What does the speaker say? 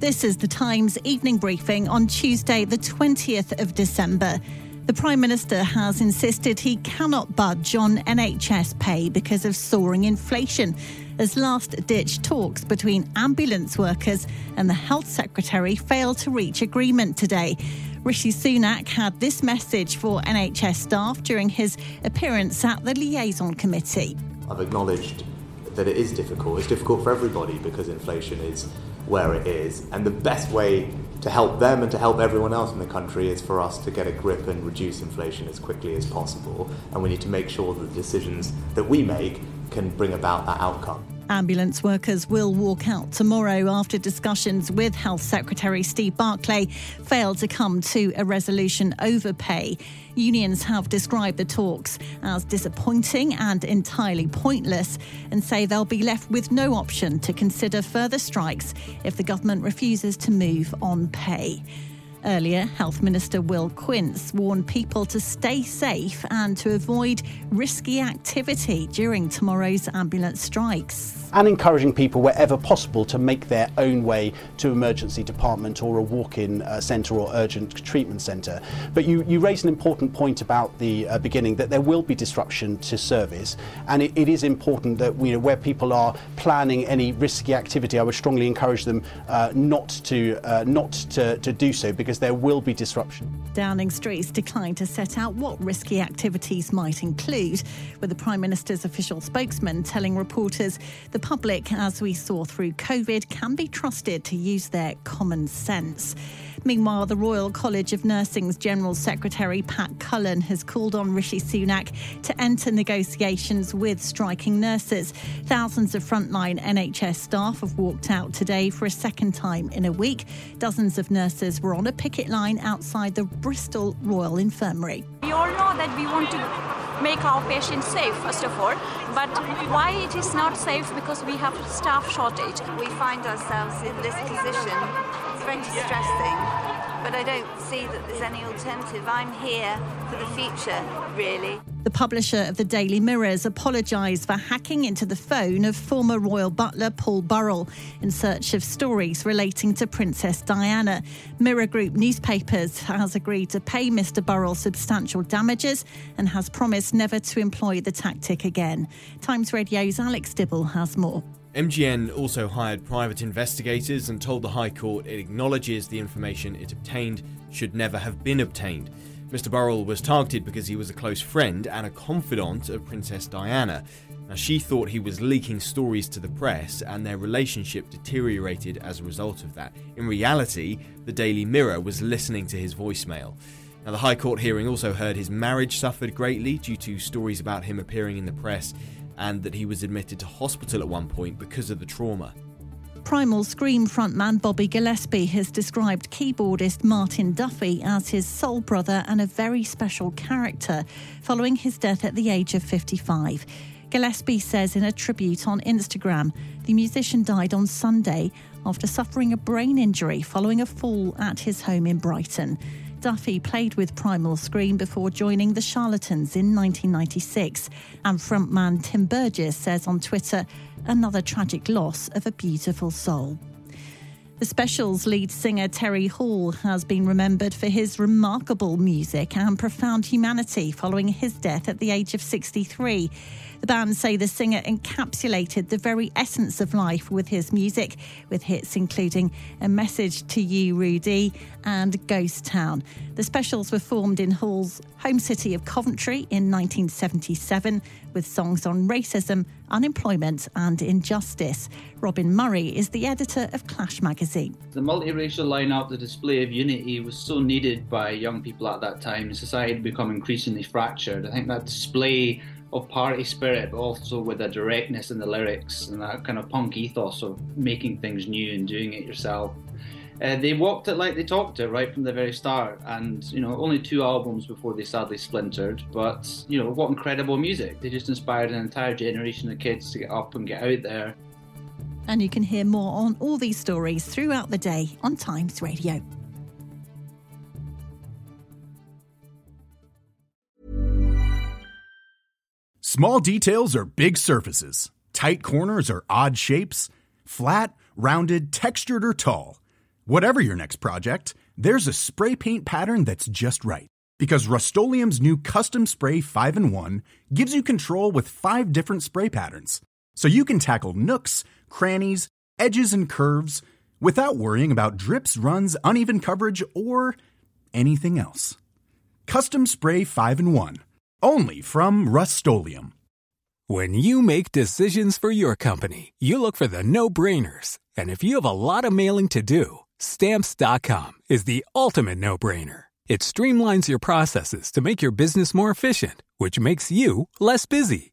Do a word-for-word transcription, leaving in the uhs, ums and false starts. This is The Times evening briefing on Tuesday, the twentieth of December. The Prime Minister has insisted he cannot budge on N H S pay because of soaring inflation, as last-ditch talks between ambulance workers and the Health Secretary failed to reach agreement today. Rishi Sunak had this message for N H S staff during his appearance at the Liaison Committee. I've acknowledged that it is difficult. It's difficult for everybody because inflation is where it is, and the best way to help them and to help everyone else in the country is for us to get a grip and reduce inflation as quickly as possible, and we need to make sure that the decisions that we make can bring about that outcome. Ambulance workers will walk out tomorrow after discussions with Health Secretary Steve Barclay failed to come to a resolution over pay. Unions have described the talks as disappointing and entirely pointless, and say they'll be left with no option to consider further strikes if the government refuses to move on pay. Earlier, Health Minister Will Quince warned people to stay safe and to avoid risky activity during tomorrow's ambulance strikes. And encouraging people wherever possible to make their own way to emergency department or a walk-in uh, centre or urgent treatment centre. But you, you raise an important point about the uh, beginning, that there will be disruption to service, and it, it is important that, you know, where people are planning any risky activity, I would strongly encourage them uh, not to uh, not to, to do so, because there will be disruption. Downing Street's declined to set out what risky activities might include, with the Prime Minister's official spokesman telling reporters the public, as we saw through COVID, can be trusted to use their common sense. Meanwhile, the Royal College of Nursing's General Secretary Pat Cullen has called on Rishi Sunak to enter negotiations with striking nurses. Thousands of frontline N H S staff have walked out today for a second time in a week. Dozens of nurses were on a picket line outside the Bristol Royal Infirmary. We all know that we want to make our patients safe, first of all, but why it is not safe because we have staff shortage. We find ourselves in this position. Very distressing, but I don't see that there's any alternative. I'm here for the future, really. The publisher of the Daily Mirror's apologised for hacking into the phone of former royal butler Paul Burrell in search of stories relating to Princess Diana. Mirror Group Newspapers has agreed to pay Mr Burrell substantial damages and has promised never to employ the tactic again. Times Radio's Alex Dibble has more. M G N also hired private investigators and told the High Court it acknowledges the information it obtained should never have been obtained. Mr Burrell was targeted because he was a close friend and a confidant of Princess Diana. Now, she thought he was leaking stories to the press, and their relationship deteriorated as a result of that. In reality, the Daily Mirror was listening to his voicemail. Now, the High Court hearing also heard his marriage suffered greatly due to stories about him appearing in the press, and that he was admitted to hospital at one point because of the trauma. Primal Scream frontman Bobby Gillespie has described keyboardist Martin Duffy as his soul brother and a very special character, following his death at the age of fifty-five. Gillespie says in a tribute on Instagram, the musician died on Sunday after suffering a brain injury following a fall at his home in Brighton. Duffy played with Primal Scream before joining the Charlatans in nineteen ninety-six. And frontman Tim Burgess says on Twitter, another tragic loss of a beautiful soul. The Specials lead singer Terry Hall has been remembered for his remarkable music and profound humanity following his death at the age of sixty-three. The band say the singer encapsulated the very essence of life with his music, with hits including A Message to You, Rudy and Ghost Town. The Specials were formed in Hall's home city of Coventry in nineteen seventy-seven with songs on racism, unemployment and injustice. Robin Murray is the editor of Clash Magazine. The multiracial line-up, the display of unity was so needed by young people at that time. Society had become increasingly fractured. I think that display of party spirit, but also with a directness in the lyrics and that kind of punk ethos of making things new and doing it yourself, Uh, they walked it like they talked it right from the very start, and you know, only two albums before they sadly splintered. But you know, what incredible music! They just inspired an entire generation of kids to get up and get out there. And you can hear more on all these stories throughout the day on Times Radio. Small details are big surfaces. Tight corners are odd shapes. Flat, rounded, textured, or tall. Whatever your next project, there's a spray paint pattern that's just right. Because Rust-Oleum's new Custom Spray five in one gives you control with five different spray patterns. So you can tackle nooks, crannies, edges, and curves without worrying about drips, runs, uneven coverage, or anything else. Custom Spray five in one. Only from Rust-Oleum. When you make decisions for your company, you look for the no-brainers. And if you have a lot of mailing to do, Stamps dot com is the ultimate no-brainer. It streamlines your processes to make your business more efficient, which makes you less busy.